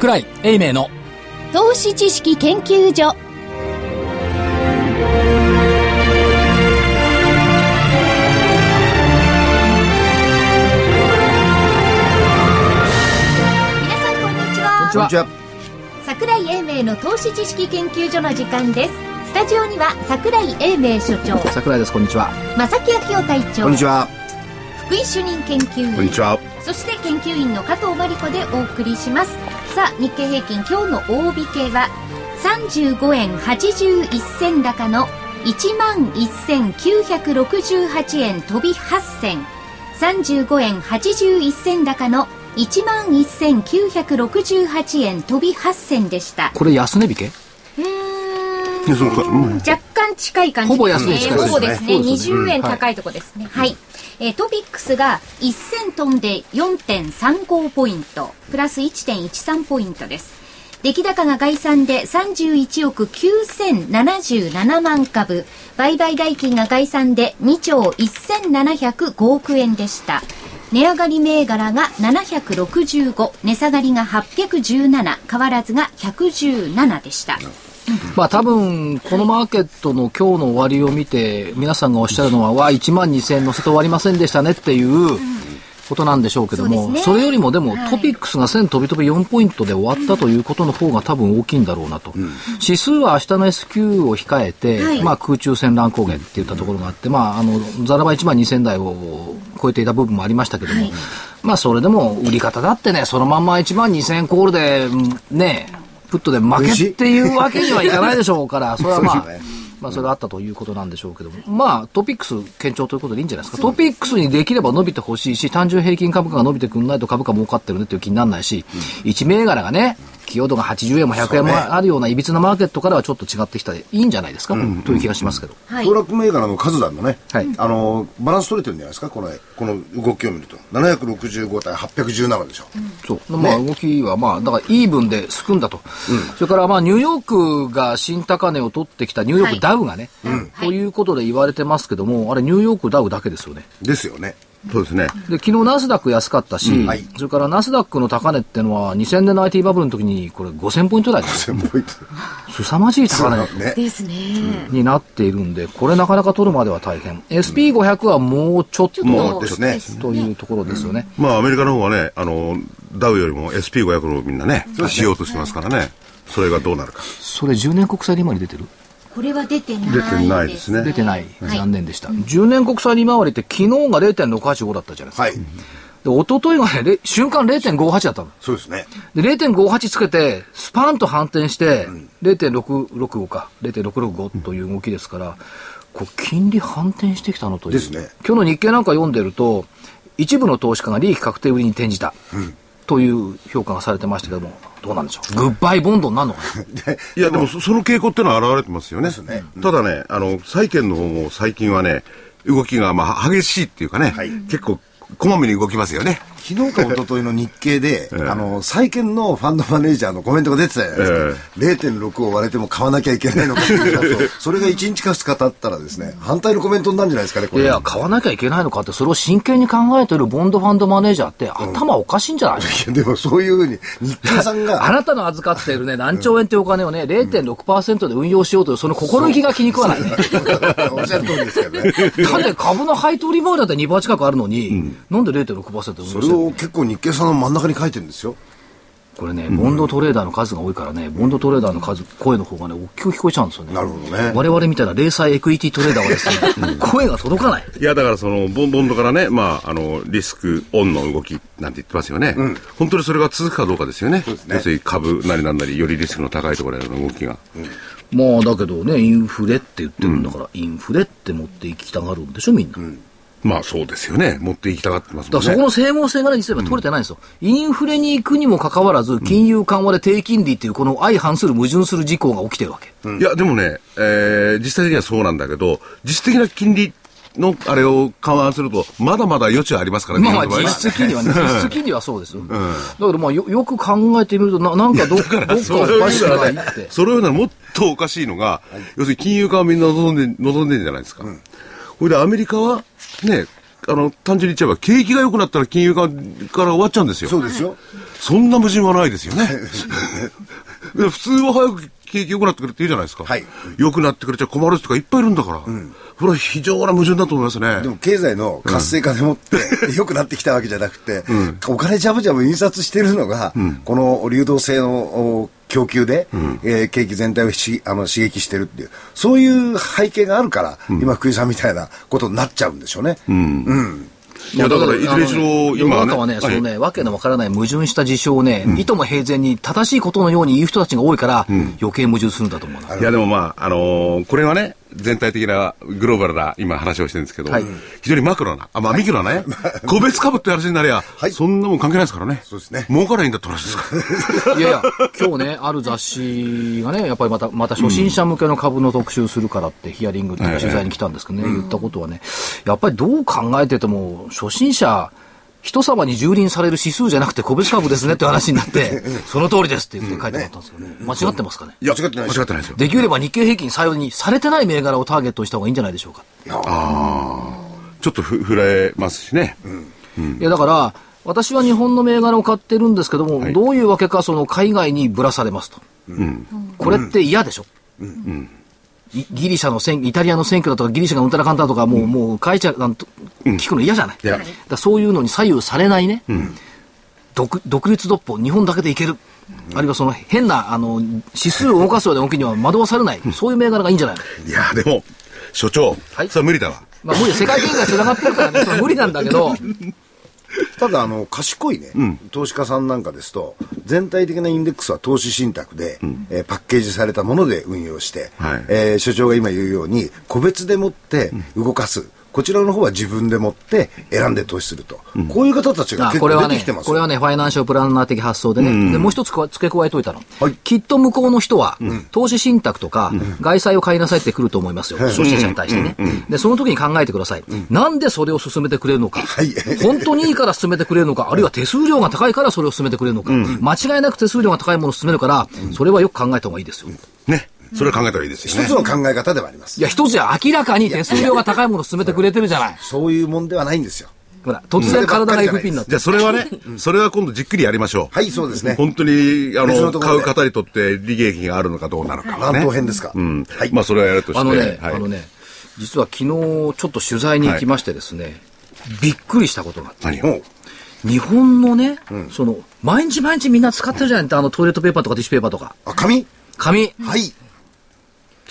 櫻井英明の投資知識研究所。皆さんこんにちは。こんにちは。櫻井英明の投資知識研究所の時間です。スタジオには櫻井英明所長。櫻井です。こんにちは。正木昭夫隊長。こんにちは。福井主任研究員。こんにちは。そして研究員の加藤真理子でお送りします。さあ、日経平均今日の大引けは35円81銭高の 11,968 円飛び8銭、35円81銭高の 11,968 円飛び8銭でした。これ安値引け、若干近い感じですね。ほぼ安い近いですね。ほぼですね。20円高いとこですね。はい。トピックスが1000飛んで 4.35 ポイント、プラス 1.13 ポイントです。出来高が概算で31億9077万株、売買代金が概算で2兆1705億円でした。値上がり銘柄が765、値下がりが817、変わらずが117でした。まあ、多分このマーケットの今日の終わりを見て皆さんがおっしゃるのは1万2000円乗せて終わりませんでしたねっていうことなんでしょうけども、 そうですね。それよりもでもトピックスが1000飛び飛び4ポイントで終わったということの方が多分大きいんだろうなと、指数は明日の S q を控えて、まあ、空中戦乱高原って言ったところがあって、まあ、ざらば1万2000台を超えていた部分もありましたけども、まあ、それでも売り方だってね、そのまんま1万2000コールでねプットで負けっていうわけにはいかないでしょうからそれはまあそれはあったということなんでしょうけども、まあトピックス堅調ということでいいんじゃないですか。トピックスにできれば伸びてほしいし、単純平均株価が伸びてくんないと株価儲かってるねっていう気にならないし、1銘柄がね寄与度が80円も100円もあるような歪なマーケットからはちょっと違ってきたでいいんじゃないですか、という気がしますけど、騰落銘柄の数だのね、バランス取れてるんじゃないですか。この動きを見ると765対817でしょ、そう、まあ、動きはまあだからイーブンで済んだと、それからまあニューヨークが新高値を取ってきたニューヨークダウがね、ということで言われてますけども、あれニューヨークダウだけですよね。ですよね。そうですね。で、昨日ナスダック安かったし、それからナスダックの高値ってのは2000年の IT バブルの時にこれ5000ポイント台です。5000ポイント。凄まじい高値ですね。になっているんで、これなかなか取るまでは大変。SP500 はもうちょっとというところですよね。まあアメリカの方はね、ダウよりも SP500 をみんなねしようとしてますからね。それがどうなるか。それ10年国債利回り出てる？これは出てないですね。出てない。残念でした。10年国債利回りって昨日が 0.685 だったじゃないですか。で、一昨日がね、瞬間 0.58 だったの。そうですね。で、0.58 つけて、スパンと反転して、0.665 か、0.665 という動きですから、こう、金利反転してきたのという。ですね。今日の日経なんか読んでると、一部の投資家が利益確定売りに転じた。という評価がされてましたけども、どうなんでしょう。グッバイボンドになるのかな。いやでもその傾向ってのは現れてますよね。ただね、債券の方も最近はね、動きがまあ激しいっていうかね、結構こまめに動きますよね。昨日か一昨日の日経で、債券のファンドマネージャーのコメントが出てたじゃないですか。0.6 を割れても買わなきゃいけないのかっていうそれが1日か2日経ったらですね、反対のコメントになるんじゃないですかね、これ。いや、買わなきゃいけないのかって、それを真剣に考えているボンドファンドマネージャーって、頭おかしいんじゃないですか。でもそういうふうに、日経さんが。あなたの預かっているね、何兆円というお金をね、0.6% で運用しようという、その心意気が気に食わないね。おっしゃる通りですけどね。だって株の配当利回りだって2倍近くあるのに、なんで 0.6%それを結構日経さんの真ん中に書いてるんですよ。これね、ボンドトレーダーの数が多いからね、ボンドトレーダーの数、声の方がね、大きく聞こえちゃうんですよね。なるほどね。我々みたいな零細エクイティトレーダーはですね、声が届かない。いや、だからボンドからね、まあ、リスクオンの動きなんて言ってますよね。本当にそれが続くかどうかですよね。要するに株なりなんなり、よりリスクの高いところへの動きが。まあ、だけどね、インフレって言ってるんだから、インフレって持っていきたがるんでしょ、みんな。まあそうですよね。持っていきたがってますもんね。だからそこの整合性が実は取れてないんですよ。インフレに行くにもかかわらず、金融緩和で低金利っていうこの相反する矛盾する事項が起きてるわけ。いやでもね、実際的にはそうなんだけど、実質的な金利のあれを緩和するとまだまだ余地はありますからね。まあ実質金利はね、実質金利はそうですよ。だからまあよく考えてみるとなんかどっかおかしいなね。それよりもっとおかしいのが、要するに金融緩和みんな望んでるじゃないですか。これでアメリカはね、単純に言っちゃえば景気が良くなったら金融から終わっちゃうんですよ。そうですよ。そんな矛盾はないですよね。普通は早く景気良くなってくれって言うじゃないですか。はい。良くなってくれちゃ困る人がいっぱいいるんだから。うん。これは非常な矛盾だと思いますね。でも経済の活性化でもって、うん、良くなってきたわけじゃなくて、うん、お金ジャブジャブ印刷してるのが、うん、この流動性の供給で、うん景気全体を刺激してるっていうそういう背景があるから、うん、今福井さんみたいなことになっちゃうんでしょうね。うん。うんいやだからいずれにしろ今はね、世の中はね、はい、そのね訳のわからない矛盾した事象をね、うん、いとも平然に正しいことのように言う人たちが多いから、うん、余計矛盾するんだと思うな。いやでもまあこれはね全体的なグローバルな今話をしてるんですけど、はい、非常にマクロなミクロなね、はい、個別株って話になりゃ、はい、そんなもん関係ないですからね。そうですね。儲からないんだって話ですから。いやいや今日ねある雑誌がねやっぱりまた初心者向けの株の特集するからってヒアリングっていうか取材に来たんですけどね、はいはい、言ったことはねやっぱりどう考えてても初心者人様に蹂躙される指数じゃなくて個別株ですねって話になってその通りですって言って書いてもらったんですけどね。間違ってますかね。いや間違ってないです。間違ってないですよ。できれば日経平均採用にされてない銘柄をターゲットにした方がいいんじゃないでしょうか。あちょっと振られますしね、うん、いやだから私は日本の銘柄を買ってるんですけども、はい、どういうわけかその海外にぶらされますと、うん、これって嫌でしょ、うんうんうんギリシャのイタリアの選挙だとかギリシャがうんたらかんたらとかもう書いちゃうなんと聞くの嫌じゃない、うん、だそういうのに左右されないね、うん、独立独歩日本だけでいける、うん、あるいはその変な指数を動かすような動きには惑わされない、うん、そういう銘柄がいいんじゃないの。いやでも所長、はい、それは無理だわ、まあ、無理世界経済つながってるからねそれは無理なんだけどただ賢いね、うん、投資家さんなんかですと全体的なインデックスは投資信託で、うんパッケージされたもので運用して、はい所長が今言うように個別でもって動かす、うん、こちらの方は自分でもって選んで投資すると、うん、こういう方たちが結構出てきてます。これはねファイナンシャルプランナー的発想でね、うん、でもう一つ付け加えといたの、はい、きっと向こうの人は、うん、投資信託とか、うん、外債を買いなさいってくると思いますよ、うん、初心者に対してね、うん、でその時に考えてください、うん、なんでそれを進めてくれるのか、はい、本当にいいから進めてくれるのかあるいは手数料が高いからそれを進めてくれるのか、うん、間違いなく手数料が高いものを進めるから、うん、それはよく考えた方がいいですよね。それを考えたらいいですよね。一つの考え方ではあります。いや、一つは明らかに手数料が高いものを進めてくれてるじゃない。そういうもんではないんですよ。ほら、突然体が FP になって。じゃあそれはね、それは今度じっくりやりましょう。はい、そうですね。本当に、買う方にとって利益があるのかどうなのか、ね。何等変ですか。うん。はい。まあそれはやるとして。はい、実は昨日ちょっと取材に行きましてですね、はい、びっくりしたことがあって。何を日本のね、うん、毎日毎日みんな使ってるじゃないですか、トイレットペーパーとかティッシュペーパーとか。あ、紙、うん、はい。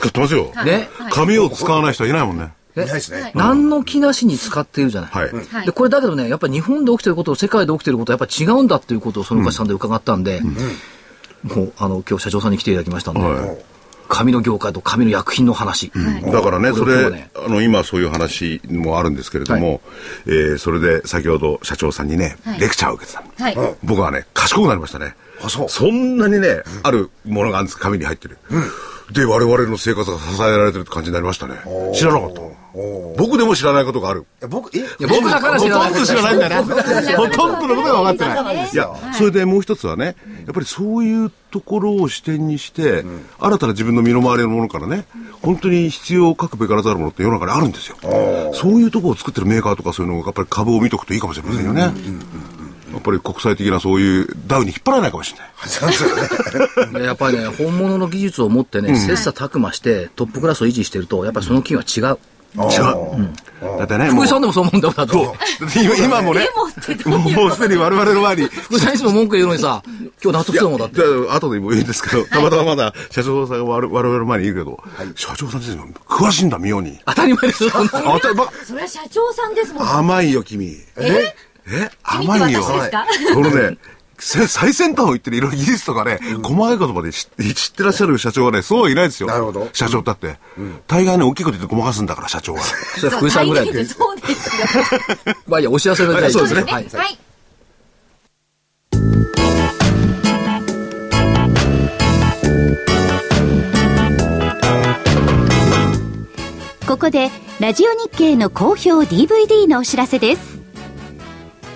使ってますよ、ねはい、紙を使わない人はいないもんね。いないですね。何の気なしに使っているじゃない、はいはい、でこれだけどねやっぱり日本で起きてることと世界で起きてることはやっぱり違うんだっていうことをそのかしさんで伺ったんで、うんうん、もう今日社長さんに来ていただきましたんで、はい、紙の業界と紙の薬品の話、うん、だからねそれ今そういう話もあるんですけれども、はいそれで先ほど社長さんにね、はい、レクチャーを受けてた、はい、僕はね賢くなりましたね。あ そんなにね、うん、あるものがあるんです紙に入ってる、うんで我々の生活が支えられてるって感じになりましたね。知らなかった。僕でも知らないことがある。僕だから知らない。ほとんど知らないんだよね。ほとんどのことが分かってない。いや、それでもう一つはね、やっぱりそういうところを視点にして、うん、新たな自分の身の回りのものからね、本当に必要を書くべからざるものって世の中にあるんですよ。そういうところを作ってるメーカーとかそういうのがやっぱり株を見とくといいかもしれませんよね。うんうんうんやっぱり国際的なそういうダウに引っ張らないかもしれない。やっぱりね本物の技術を持ってね、うん、切磋琢磨してトップクラスを維持してるとやっぱりその金は違う。違う。だってね福井さんでもそう思うんだもんだと。今もねもうすでに我々の前に福井さんいつも文句言うのにさ今日納得したもんだって。後でもいいんですけどたまたままだ社長さんが我々の前にいるけど、はい、社長さん自身も詳しいんだ妙に。当たり前です。それは社長さんですもん。甘いよ君。甘いよ。このね、最先端を言ってるいろいろ技術とかね、うん、細かいことまで知ってらっしゃる社長はね、そういないですよ。なるほど。社長だって、うん、大概ね、大きいこと言ってごまかすんだから、社長は。それ福井さんぐらいで。そうですよ。まあいいや、お幸せの大事ですね。はい。はいはいここで、ラジオ日経の好評 DVD のお知らせです。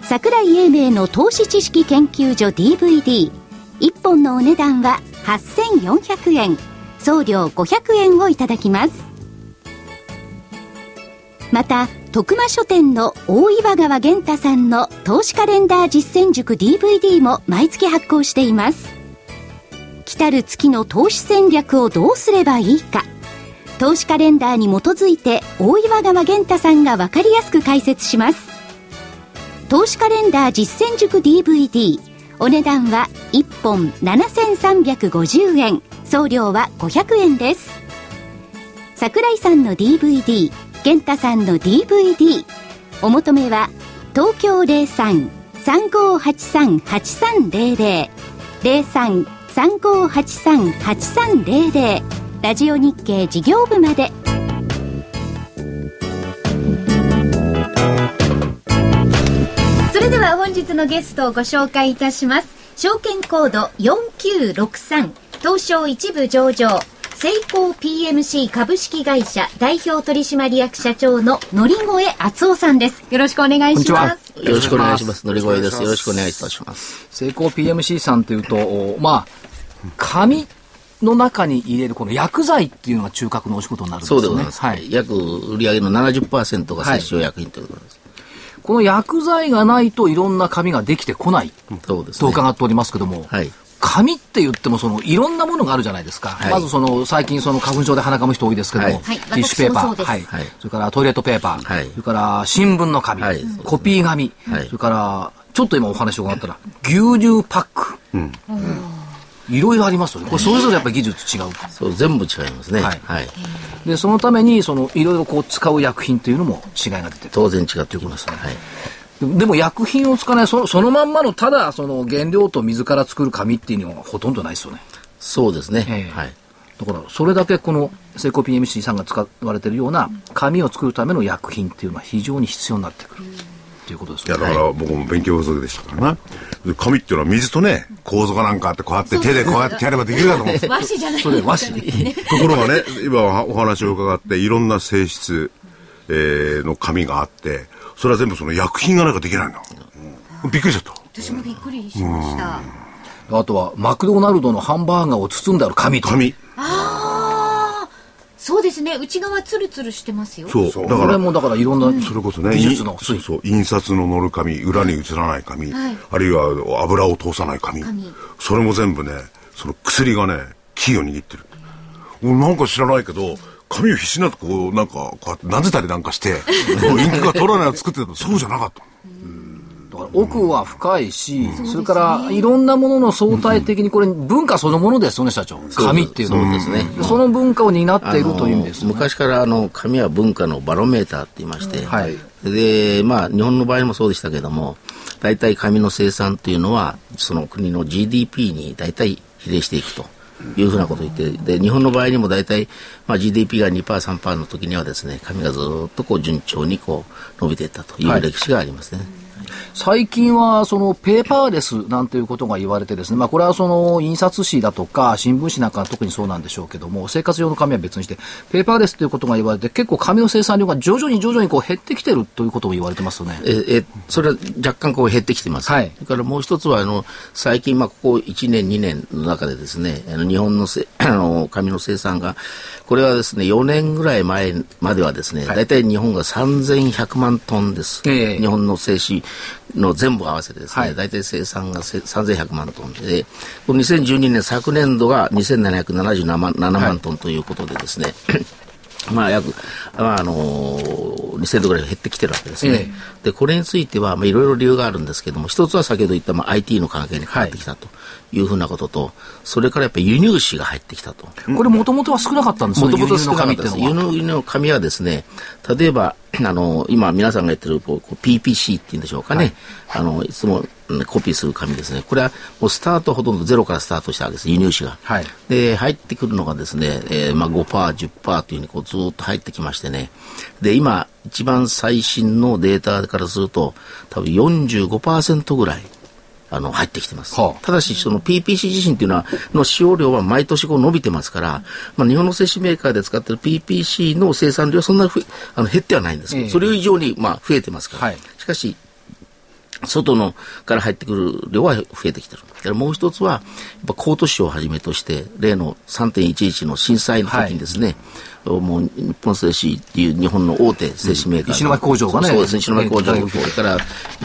桜井英明の投資知識研究所 DVD 1本のお値段は8400円、送料500円をいただきます。また徳間書店の大岩川源太さんの投資カレンダー実践塾 DVD も毎月発行しています。来たる月の投資戦略をどうすればいいか、投資カレンダーに基づいて大岩川源太さんが分かりやすく解説します。投資カレンダー実践塾 DVD、 お値段は1本7350円、送料は500円です。桜井さんの DVD、 源太さんの DVD、 お求めは東京 03-3583-8300 03-3583-8300 ラジオ日経事業部まで。それでは本日のゲストをご紹介いたします。証券コード4963、東証一部上場、セイコー PMC 株式会社代表取締役社長の乗越敦夫さんです。よろしくお願いします。よろしくお願いします。乗越です。よろしくお願いいたします。セイコー PMC さんというと、まあ紙の中に入れるこの薬剤っていうのが中核のお仕事になるんですね。そうでございます、はい、約売上の 70% が摂取薬品ということです、はい。この薬剤がないといろんな紙ができてこない、そうですね、と伺っておりますけども、はい、紙って言ってもそのいろんなものがあるじゃないですか、はい、まずその最近その花粉症で鼻かむ人多いですけども、はい、ティッシュペーパー、はいはい、それからトイレットペーパー、はい、それから新聞の紙、はい、コピー紙、はい、それからちょっと今お話を伺ったら牛乳パック、うんうん、いろいろありますよね。これそれぞれやっぱり技術違う、そう全部違いますね、はいはい、でそのためにそのいろいろこう使う薬品というのも違いが出てる、当然違うということですね、はい。でも薬品を使わない、そのまんまのただその原料と水から作る紙っていうのはほとんどないですよね。そうですね、はい、だからそれだけこのセイコー PMC さんが使われているような紙を作るための薬品っていうのは非常に必要になってくるということですよね。いやだから僕も勉強不足でしたからな、紙っていうのは水とね構造かなんかあってこうやって手でこうやってやればできるかと思って和紙じゃないですか、ね、ところがね今お話を伺っていろんな性質、の紙があって、それは全部その薬品がなんかできないの、うん、びっくりしちゃった。私もびっくりしました、うん、あとはマクドナルドのハンバーガーを包んである紙、ああそうですね、内側ツルツルしてますよ。そうだからそれもだからいろんな、うん、それこそね技術のそうそう印刷の乗る紙、裏に映らない紙、はい、あるいは油を通さない紙、それも全部ねその薬がねキーを握ってる、うん、なんか知らないけど紙を必死になってこうなんかこうやってなぜたりなんかしてインクが取らないを作ってたの、そうじゃなかっただから奥は深いし、うん、それからいろんなものの相対的にこれ文化そのものですよね社長、紙っていうのですね、うん、その文化を担っているという意味ですよね。昔から紙は文化のバロメーターって言いまして、うんはい、でまあ日本の場合もそうでしたけども、大体紙の生産というのはその国の GDP に大体比例していくというふうなことを言って、で日本の場合にも大体、まあ、GDP が 2%、3% の時にはですね紙がずっとこう順調にこう伸びていったという歴史がありますね、はい。最近はそのペーパーレスなんていうことが言われてですね、まあ、これはその印刷紙だとか新聞紙なんかは特にそうなんでしょうけども、生活用の紙は別にしてペーパーレスということが言われて、結構紙の生産量が徐々にこう減ってきてるということを言われてますよね。それは若干こう減ってきてます、はい、だからもう一つは最近まあここ1年2年の中でですね、日本の紙の生産がこれはですね4年ぐらい前まではですね、大体日本が3100万トンです、日本の製紙の全部合わせてですね、大体、はい、生産が3100万トンで、2012年昨年度が2777万トンということでですね、はい、まあ約、2000度ぐらい減ってきてるわけですね、でこれについてはいろいろ理由があるんですけども、一つは先ほど言った、まあ、IT の関係に変わってきたというふうなことと、それからやっぱり輸入紙が入ってきたと。これもともとは少なかったんですよね、輸入の紙っていうのは。輸入の紙はですね、例えば今皆さんが言ってる PPC っていうんでしょうかね、はい、いつもコピーする紙ですね。これはもうスタートはほとんどゼロからスタートしたわけです、輸入紙が、はい、で入ってくるのがですね、5%、10% というふうにこうずっと入ってきましてね。で今一番最新のデータからすると多分 45% ぐらい入ってきてます、はあ、ただしその PPC 自身というのはの使用量は毎年こう伸びてますから、まあ、日本の製紙メーカーで使っている PPC の生産量はそんなに減ってはないんですけど、それ以上にまあ増えてますから、はい、しかし外のから入ってくる量は増えてきてる。だからもう一つはやっぱ高都市をはじめとして例の 3.11 の震災の時にですね、はい、もう日本製紙っていう日本の大手製紙メーカー、石巻工場がね、そうですね、石巻工場、それから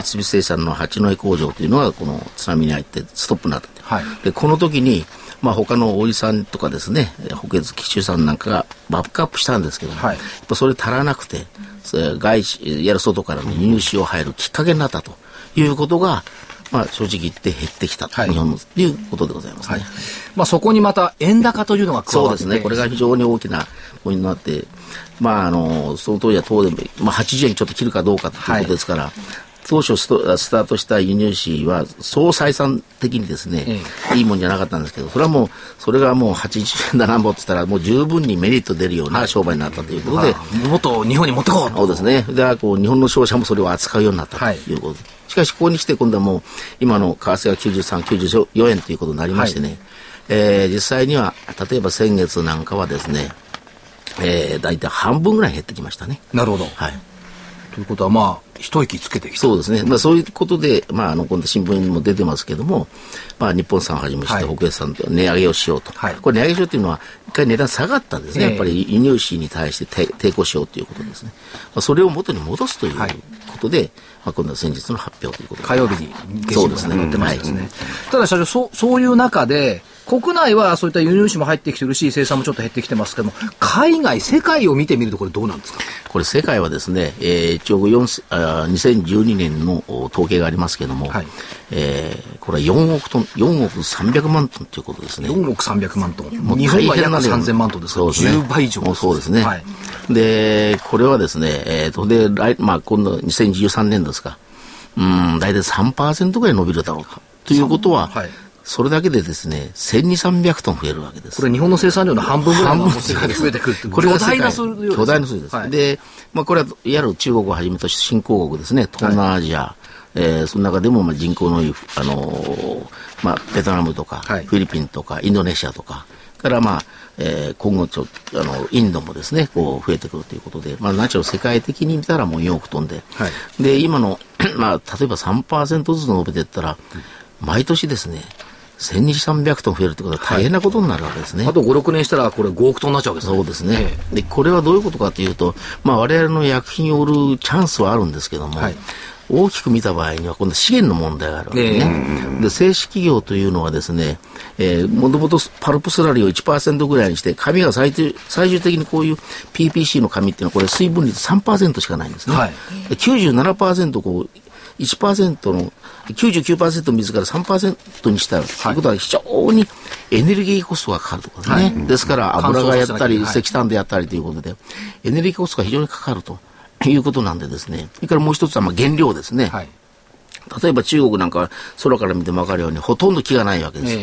三菱製産の八戸工場というのがこの津波に入ってストップになったと、はい、でこの時に、まあ、他の大井さんとかですね、北越紀州さんなんかがバックアップしたんですけども、はい、やっぱそれ足らなくて外資やる外からの入試を入るきっかけになったということが、まあ、正直言って減ってきたと、はい、いうことでございますね、はい。まあ、そこにまた円高というのが加わって、そうですね、これが非常に大きなポイントになって、まあ、その当時は東電で、まあ、80円ちょっと切るかどうかということですから、はい、当初スタートした輸入紙はそう採算的にですね、いいもんじゃなかったんですけど、それはもうそれがもう80円だなんぼって言ったらもう十分にメリット出るような商売になったということで、はい、もっと日本に持ってこう、そうですね、でこう日本の商社もそれを扱うようになったということで、はい、しかしここに来て今度はもう今の為替が93、94円ということになりましてね、はい、実際には例えば先月なんかはですね、大体半分ぐらい減ってきましたね。なるほど、はい、ということはまあ一息つけてきた、そうですね、まあ、そういうことで、まあ、今度新聞にも出てますけども、まあ、日本産をはじめして北越産で値上げをしようと、はい、これ値上げしようというのは一回値段下がったんですね、やっぱり輸入紙に対して抵抗しようということですね、まあ、それを元に戻すということで、はい、まあ、今度は先日の発表ということで火曜日に月曜日に載ってましたですね、うん、はい、ただ社長そういう中で国内はそういった輸入紙も入ってきてるし生産もちょっと減ってきてますけども、海外世界を見てみるとこれどうなんですか。これ世界はですね、一応2012年の統計がありますけども、はい、これは4億300万トンということですね。4億300万トン、日本は約3000万トンですから、ね、10倍以上です、そうですね、はい、でこれはですね、でまあ、今度2013年ですか、大体 3% ぐらい伸びるだろうかということは、はい、それだけでですね、1200、300トン増えるわけです。これ日本の生産量の半分ぐらいが増えてくるっていう。これが巨大な数です。はい、で、まあこれはいわゆる中国をはじめとして新興国ですね、東南アジア、はい、その中でもまあ人口の多いまあベトナムとか、はい、フィリピンとかインドネシアとかからまあ、今後インドもですねこう増えてくるということで、まあ、何しろ世界的に見たらもう4億トンで、はい、で今のまあ例えば 3% ずつ伸びていったら、うん、毎年ですね。1200、300トン増えるってことは大変なことになるわけですね、はい、あと5、6年したらこれ5億トンになっちゃうわけですね。そうですね、でこれはどういうことかというと、まあ、我々の薬品を売るチャンスはあるんですけども、はい、大きく見た場合には今度資源の問題があるわけですね。で製紙企業というのはですね、もともとパルプスラリーを 1% ぐらいにして紙が最終的にこういう PPC の紙っていうのはこれ水分率 3% しかないんですね、はい、97% こう1% の 99% 水から 3% にしたということは非常にエネルギーコストがかかるとかね、はい、ですから油がやったり石炭でやったりということでエネルギーコストが非常にかかるということなんでですね、それからもう一つはまあ原料ですね、はい、例えば中国なんかは空から見ても分かるようにほとんど木がないわけです、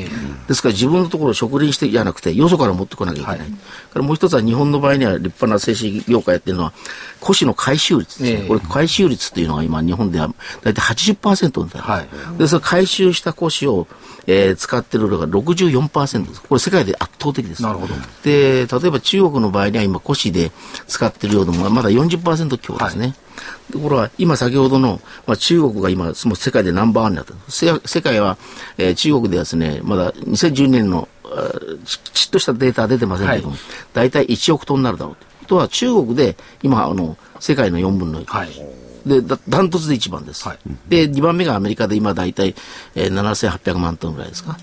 ですから自分のところを植林してじゃなくてよそから持ってこなきゃいけない、はい、からもう一つは日本の場合には立派な製紙業界やってるのは古紙の回収率ですね、これ回収率というのが今日本では大体 80% になる、はい、でその回収した古紙を、使ってるのが 64% です。これ世界で圧倒的です。なるほど。で例えば中国の場合には今古紙で使ってるようでもまだ 40% 強ですね、はい、ところが今先ほどの、まあ、中国が今もう世界でナンバーワンになった。世界は、中国ではですねまだ2012年のちっとしたデータは出てませんけども、はい、大体1億トンになるだろうと。あとは中国で今世界の4分の1、はいでダントツで1番です、はい、で2番目がアメリカで今だいたい7800万トンぐらいですか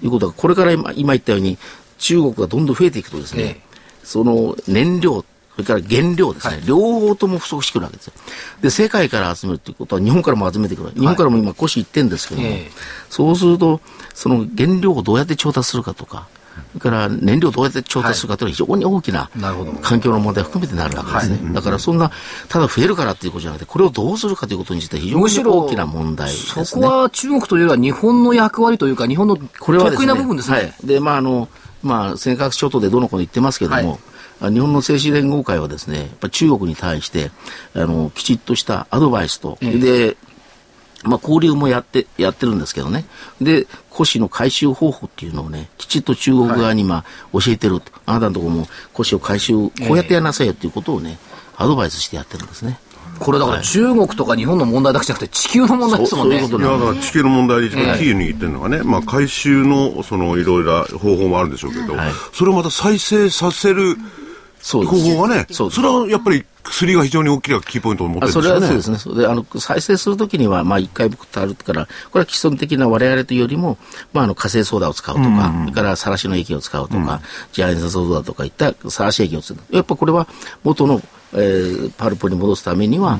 ということはこれから今言ったように中国がどんどん増えていくとですね、その燃料それから原料ですね、はい、両方とも不足してくるわけですよ。で世界から集めるということは日本からも集めてくる、日本からも今腰いってるんですけども、はい、そうするとその原料をどうやって調達するかとかそれから燃料をどうやって調達するかというのは非常に大きな環境の問題を含めてなるわけですね、はい、だからそんなただ増えるからということじゃなくてこれをどうするかということについて非常に大きな問題ですね。むしろそこは中国というよりは日本の役割というか日本の得意な部分ですね。これはですね、はい、で尖閣諸島でどの子に言ってますけども、はい、日本の政治連合会はですね、やっぱ中国に対してきちっとしたアドバイスと、で、交流もやってるんですけどね。で、古紙の回収方法っていうのをね、きちっと中国側に教えてると、あなたのところも古紙を回収こうやってやなさいよっていうことをね、アドバイスしてやってるんですね。これだから中国とか日本の問題だけじゃなくて地球の問題ですもんね。そういうことなんです。いやだから地球の問題で一番キーに言ってるのがね、回収のそのいろいろな方法もあるんでしょうけど、はい、それをまた再生させる方法がね、それはやっぱり薬が非常に大きなキーポイントを持ってるんですよね。それはそうですね。で再生するときには一回僕とあるからこれは基礎的な我々というよりも、火星ソーダを使うとか、それからさらしの液を使うとか、次亜塩素ソーダとかいったさらし液を使う。やっぱこれは元のパルプに戻すためには、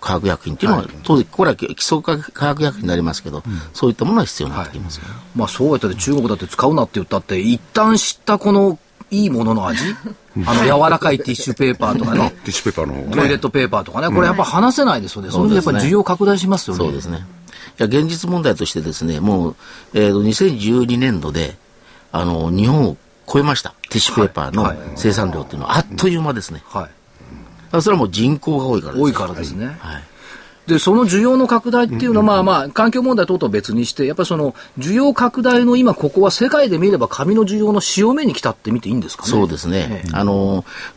化学薬品というのは、はい、当然これは基礎化学薬品になりますけど、そういったものは必要になってきます、はい、そうやって中国だって使うなって言ったって一旦知ったこのいいものの味柔らかいティッシュペーパーとかねティッシュペーパーのトイレットペーパーとかね、これやっぱ離せないですよね、そうですね。それでやっぱ需要拡大しますよね。そうですね。いや現実問題としてですね、もう、2012年度で日本を超えました。ティッシュペーパーの生産量というのはあっという間ですね、はいはい、それはもう人口が多いからですね。多いからですね、はい、でその需要の拡大っていうのは、環境問題等々別にしてやっぱりその需要拡大の今ここは世界で見れば紙の需要の潮目に来たって見ていいんですかね。そうですね、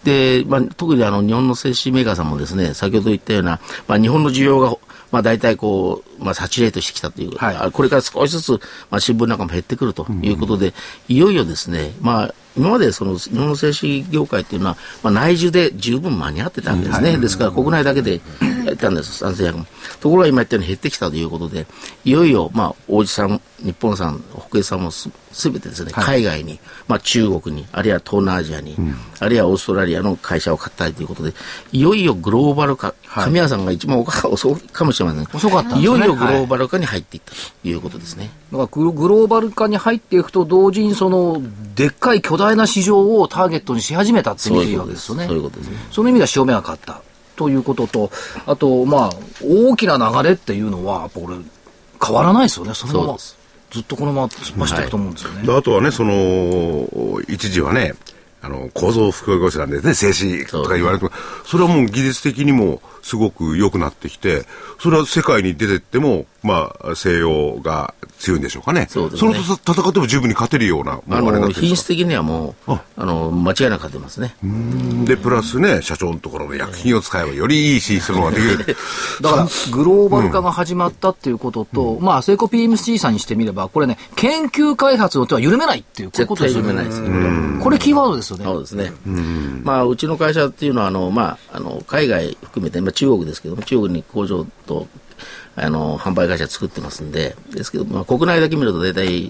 で特に日本の製紙メーカーさんもですね、先ほど言ったような、日本の需要が大体こう、サチュレートしてきたという、はい、これから少しずつ、新聞なんかも減ってくるということで、いよいよですね、今までその日本の製紙業界というのは、内需で十分間に合ってたわけですね、はい、ですから国内だけでやったんです、3000円。ところが今言ったように減ってきたということで、いよいよ、王子さん、日本さん、北米さんもすべてですね、海外に、中国に、あるいは東南アジアに、あるいはオーストラリアの会社を買ったりということで、いよいよグローバル化、神谷さんが一番遅いかもしれませんが、遅かったですね。いよいよグローバル化に入っていったということですね。だからグローバル化に入っていくと同時にそのでっかい巨大な市場をターゲットにし始めたっていうわけですよね。そういうことですね。その意味では潮目が変わったということと、あと大きな流れっていうのはこれ変わらないですよね。そのままずっとこのまま突っ走っていくと思うんですよね。はい、あとはね、その一時はね、構造複合なんですね、製紙とか言われても、それはもう技術的にもすごく良くなってきて、それは世界に出てっても、西洋が強いんでしょうかね。そうですね。それと戦っても十分に勝てるようなものになってるんですか。品質的にはもう間違いなく勝てますね。でプラスね、社長のところの薬品を使えばよりいい品質のができるだからグローバル化が始まったっていうことと、セイコ PMC さんにしてみればこれね、研究開発の手は緩めないっていうことですよね。緩めないですけど、これキーワードですよね。そうですね。うちの会社っていうのは海外含めて、中国ですけども、中国に工場と販売会社作ってますんで、ですけど、国内だけ見ると大体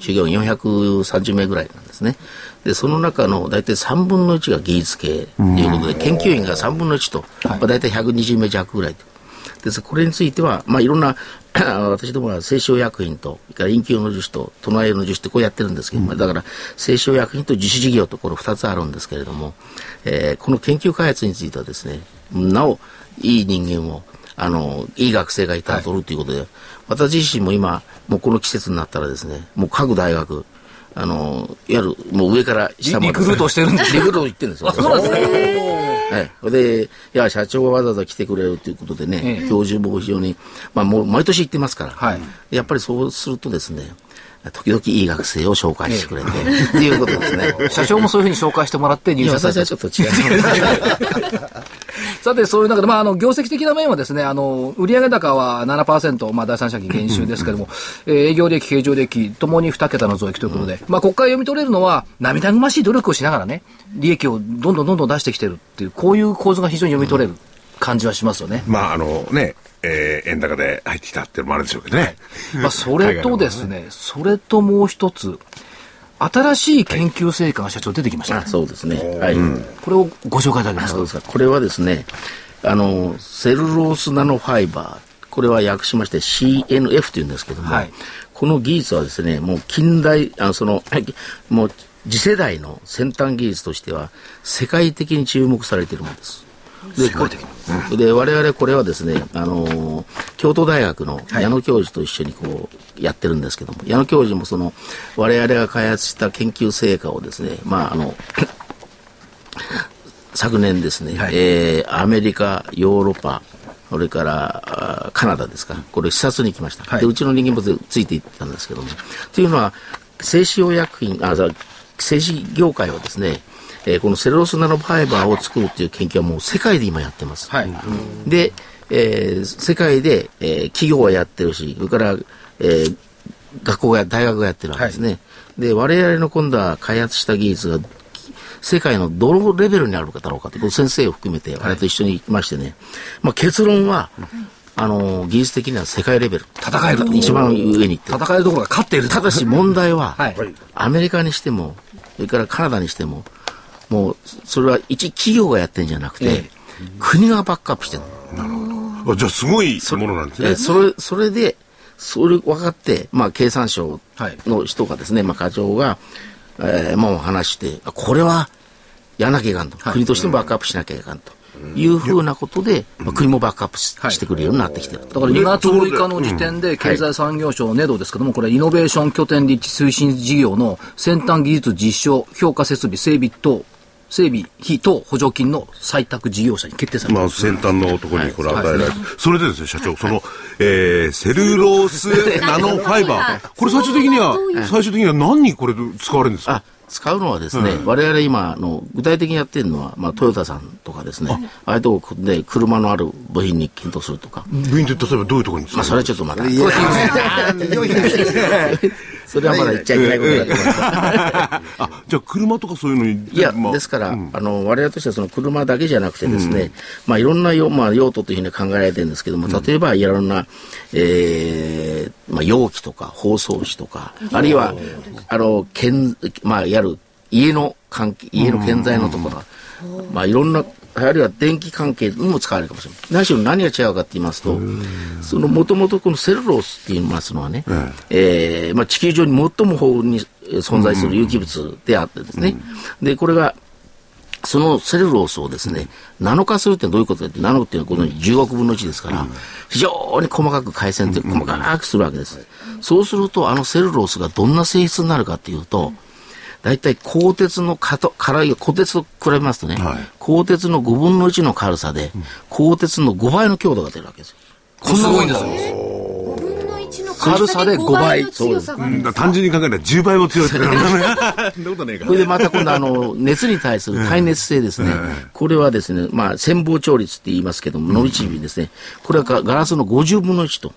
従業員430名ぐらいなんですね。でその中の大体3分の1が技術系ということで、研究員が3分の1と、大体120名弱ぐらいと。ですこれについては、いろんな私どもは清少薬品とそれから飲灸の樹脂と都内の樹脂ってこうやってるんですけど、だから清少薬品と樹脂事業とこの2つあるんですけれども、この研究開発についてはですね、なおいい人間をいい学生がいたら取るということで、私自身も今もうこの季節になったらですね、もう各大学いわゆるもう上から下まで、ね、リクルートしてるんですよ。リクルート行ってるんですよ。そうなんですね。はい、でいや社長がわざわざ来てくれるということでね、教授も非常に、もう毎年行ってますから、やっぱりそうするとですね、時々いい学生を紹介してくれて、っていうことですね。社長もそういうふうに紹介してもらって入社された。ちょっと違います。さて、そういう中で、業績的な面はですね、売上高は 7%、第三者期減収ですけども、営業利益、経常利益、ともに2桁の増益ということで、ここから読み取れるのは、涙ぐましい努力をしながらね、利益をどんどん出してきてるっていう、こういう構図が非常に読み取れる感じはしますよね。円高で入ってきたっていうのもあるでしょうけどね。はい、それとですね、それともう一つ、新しい研究成果が社長出てきましたね。そうですね。はい。これをご紹介いただけますか。そうですか。これはですね、セルロースナノファイバー、これは訳しまして CNF というんですけども、この技術はですね、もう近代、もう次世代の先端技術としては世界的に注目されているものです。で、世界的に。で、我々これはですね、京都大学の矢野教授と一緒にこうやってるんですけども、矢野教授もその我々が開発した研究成果をですね、昨年ですね、アメリカ、ヨーロッパ、それからカナダですか、これ視察に来ました、でうちの人間もついていったんですけども、というのは製紙業界はですね、このセルロースナノファイバーを作るという研究はもう世界で今やってます、で、世界で、企業はやってるし、それから、学校や大学がやってるわけですね、で我々の今度は開発した技術が世界のどのレベルにあるかだろうかと、この先生を含めてあれと一緒に行きましてね、結論は、技術的には世界レベル、戦える一番上に行って戦えるところが勝っている。ただし問題は、アメリカにしてもそれからカナダにしても、もうそれは一企業がやってるんじゃなくて、国がバックアップしてる。なるほど。じゃあすごいものなんですね。それでそれ分かって、経産省の人がですね、課長がもう話して、これはやらなきゃいかんと、国としてもバックアップしなきゃいかんというふうなことで、国もバックアップしてくれるようになってきてる。だから2月6日の時点で経済産業省ネドですけども、これイノベーション拠点立地推進事業の先端技術実証評価設備整備費等補助金の採択事業者に決定されます。先端のところにこれ与えられる、それでですね、社長、その、セルロースナノファイバーこれ最終的には何にこれ使われるんですか？使うのはですね、我々今の具体的にやってるのは、トヨタさんとかですね、ああいうところで車のある部品に検討するとか。部品って例えばどういうところに使う？それはちょっとまだそれはまだ言っちゃいけないことだけど、じゃあ車とかそういうのに、ですから、我々としてはその車だけじゃなくてですね、いろんな用途というふうに考えられてるんですけども、例えばいろんな、容器とか包装紙とか、あるいは家の建材のところ、いろんな、あるいは電気関係にも使われるかもしれない。何しろ何が違うかって言いますと、もともとこのセルロースって言いますのはね、地球上に最も豊富に存在する有機物であってですね、でこれがそのセルロースをですね、ナノ化するってどういうことかって、ナノっていうのはこの10億分の1ですから、非常に細かく回線って細かくするわけです。そうすると、あのセルロースがどんな性質になるかっていうと、だいたい鋼鉄の鋼鉄と比べますとね、鋼鉄の5分の1の軽さで、鋼鉄の5倍の強度が出るわけですよ。こんな多いんですよ。5分の1の軽さで5倍の強さが出る。単純に考えたら10倍も強いってことね。それでまた今度熱に対する耐熱性ですね。これはですね、潜望調律って言いますけども、伸び縮みですね。これはガラスの50分の1と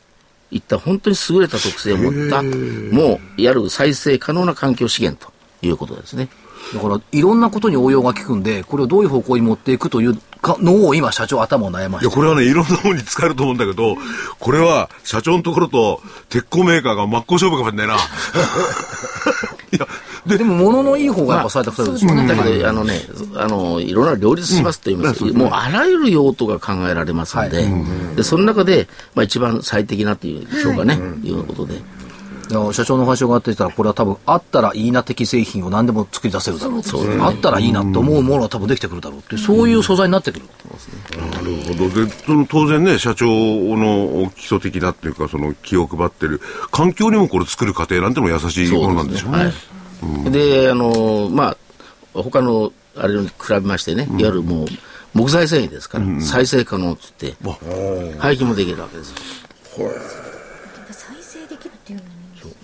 いった本当に優れた特性を持った、もうやる再生可能な環境資源ということですね。だからいろんなことに応用が利くんで、これをどういう方向に持っていくというかのを今社長頭を悩まして、これはね、いろんなものに使えると思うんだけど、これは社長のところと鉄鋼メーカーが真っ向勝負かもしれないな。でも物のいい方がやっぱ採択されるでしょうね。だけどいろんな両立しますと言いますけど、もうあらゆる用途が考えられますので、でその中で、一番最適なというでしょうかね、いうことで。社長の話があってたら、これは多分あったらいいな的製品を何でも作り出せるだろう、あったらいいなと思うものは多分できてくるだろうっていう、そういう素材になってくる。なるほど。で当然ね、社長の基礎的なっていうか、その気を配ってる環境にもこれ作る過程なんてのも優しいものなんでしょうね。で他のあれに比べましてね、いわゆるもう木材繊維ですから、再生可能っていって廃棄もできるわけです。再生できるっていうの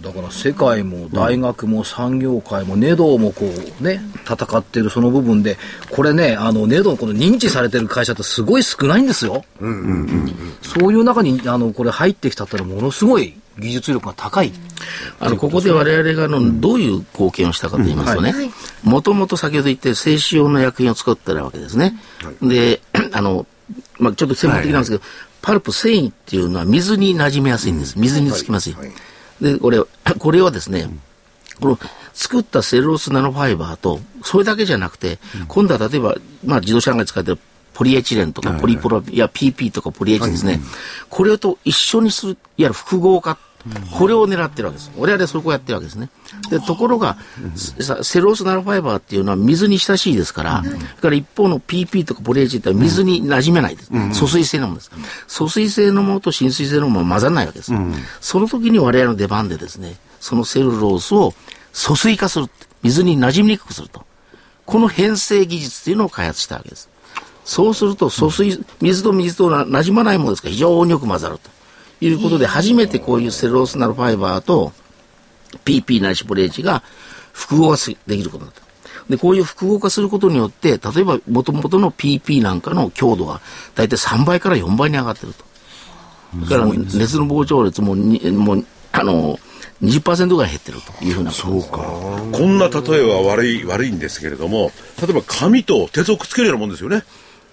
だから、世界も大学も産業界もネドもこうね、戦っているその部分で、これね、ネドこの認知されてる会社ってすごい少ないんですよ。そういう中にこれ入ってきたったら、ものすごい技術力が高い。ここで我々がどういう貢献をしたかと言いますとね、もともと先ほど言って製紙用の薬品を作ってるわけですね。でちょっと専門的なんですけど、パルプ繊維っていうのは水に馴染みやすいんです。水につきますよ。でこれはですね、この作ったセルロースナノファイバーと、それだけじゃなくて、今度は例えば、自動車なんかで使っているポリエチレンとかポリプロ、PP とかポリエチですね、これと一緒にする、いわゆる複合化これを狙ってるわけです。我々はそこをやってるわけですね。で、ところが、セルロースナノファイバーっていうのは水に親しいですから、それから一方の PP とかポリエチンって水に馴染めないです。疎水性のものです。疎水性のものと浸水性のものは混ざらないわけです。その時に我々の出番でですね、そのセルロースを疎水化する。水に馴染みにくくすると。この変性技術というのを開発したわけです。そうすると水と水と馴染まないものですから非常によく混ざるということで、初めてこういうセルロースナノファイバーと PP ないしポリエチが複合化できることだと。で、こういう複合化することによって、例えば元々の PP なんかの強度が大体3倍から4倍に上がっていると。だから熱の膨張率も20% ぐらい減ってるというふうなことです。そうか。こんな例えは悪いんですけれども、例えば紙と鉄をくっつけるようなもんですよね。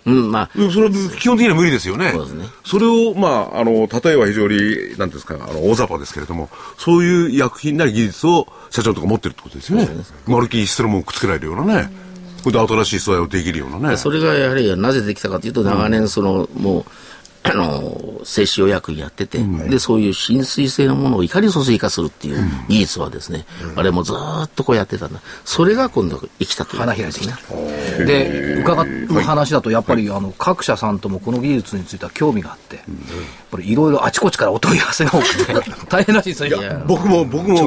うん、まあそれは基本的には無理ですよね。そうですね。それを例えば非常に何ですか大雑把ですけれども、そういう薬品なり技術を社長とか持ってるってことですよね。マルキーステロもくっつけられるようなね。これで新しい素材をできるようなね。それがやはりなぜできたかというと、長年もう。製紙薬品やってて、でそういう浸水性のものをいかに疎水化するっていう技術はですね、あれもずっとこうやってたんだ。それが今度生きたという花開いてきた。で、伺った話だとやっぱり、各社さんともこの技術については興味があって、いろいろあちこちからお問い合わせが多くて大変らしいですよ。いや僕も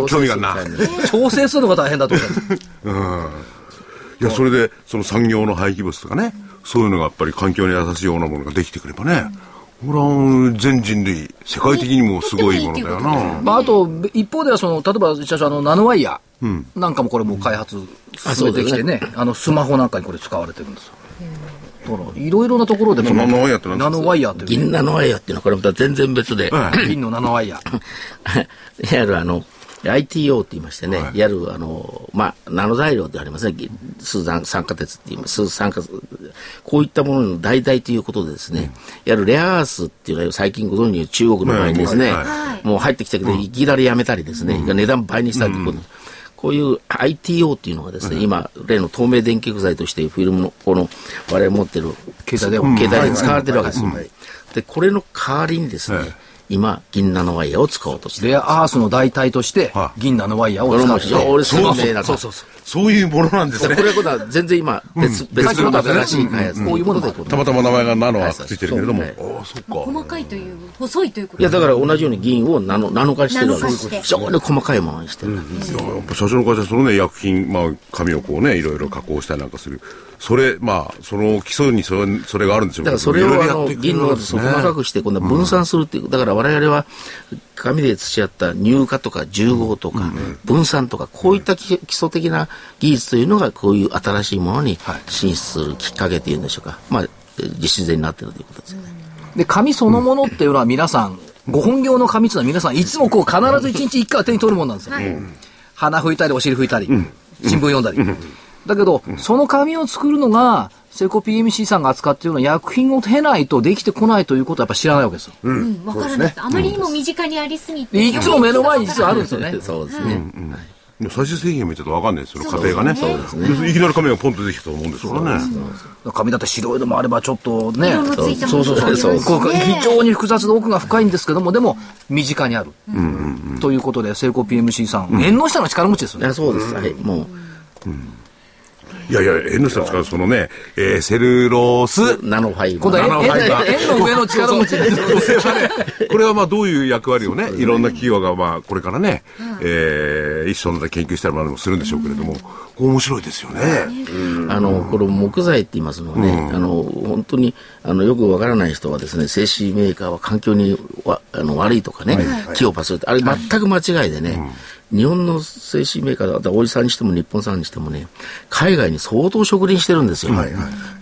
興味があるな。調整するのが大変だと思います。いや、それでその産業の廃棄物とかね、そういうのがやっぱり環境に優しいようなものができてくればね、これは全人類世界的にもすごいものだよな。まあ、あと一方では例えば社長ナノワイヤーなんかもこれも開発進めてきてね、スマホなんかにこれ使われてるんですよ。いろいろなところでナノワイヤーって何ですか？ナノワイヤーという銀ナノワイヤーっていうのはこれまた全然別で、銀のナノワイヤーいわゆるITO って言いましてね、いわゆるナノ材料ではありません、ね、酸化鉄って言います、酸化、こういったものの代々ということでですね、いわゆるレアアースっていうのは最近ご存知の中国の場合にですね、もう入ってきたけどいきなりやめたりですね、値段倍にしたりということ、こういう ITO っていうのがですね、今例の透明電気薬剤としてフィルムのこの我々持ってる携帯で使われてるわけですよ。で、これの代わりにですね、今銀ナノワイヤーを使おうとして、レアアースの代替として銀ナノワイヤーを使おうとして、そういうものなんですね。これは全然今別の新しい開発、こういうものでたまたま名前がナノはついてるけれども、細かいという細いということ。いや、だから同じように銀をナノ化してるわけです。非常に細かいものにしてる。やっぱ社長の会社そのね、薬品紙をこうねいろいろ加工したりなんかする。それその基礎にそれがあるんですよ。だからそれを銀の細かくして今度は分散するっていう、だから我々は紙で培った乳化とか重合とか分散とか、こういった基礎的な技術というのがこういう新しいものに進出するきっかけというんでしょうか、実勢になっているということですよね。で、紙そのものっていうのは皆さん、ご本業の紙というのは皆さんいつもこう必ず1日1回は手に取るものなんですよ、鼻拭いたりお尻拭いたり新聞読んだり、だけどその紙を作るのがセコ PMC さんが扱っているような薬品を経ないとできてこないということはやっぱ知らないわけですよ。わからないです。あまりにも身近にありすぎて、いつも目の前に実はあるんですよね。そうですね。最終製品を見てると分かんないですよ、過程がね。そうですね。いきなり紙がポンと出てきたと思うんですからね。紙だって白いのもあればちょっとね、非常に複雑で奥が深いんですけども、でも身近にあるということで、セコ PMC さん縁の下の力持ちですよね。そうですね。もう。縁の下の力、そのね、セルロースナノファイバー、縁の上の力持ちです。これはどういう役割をね、いろんな企業がこれからね、一緒に研究したりもするんでしょうけれども、面白いですよね。これ木材って言いますのはね、本当によくわからない人はですね、製紙メーカーは環境に悪いとかね、木をパスするって、あれ全く間違いでね。日本の製紙メーカーだ、大井さんにしても日本さんにしてもね、海外に相当植林してるんですよ。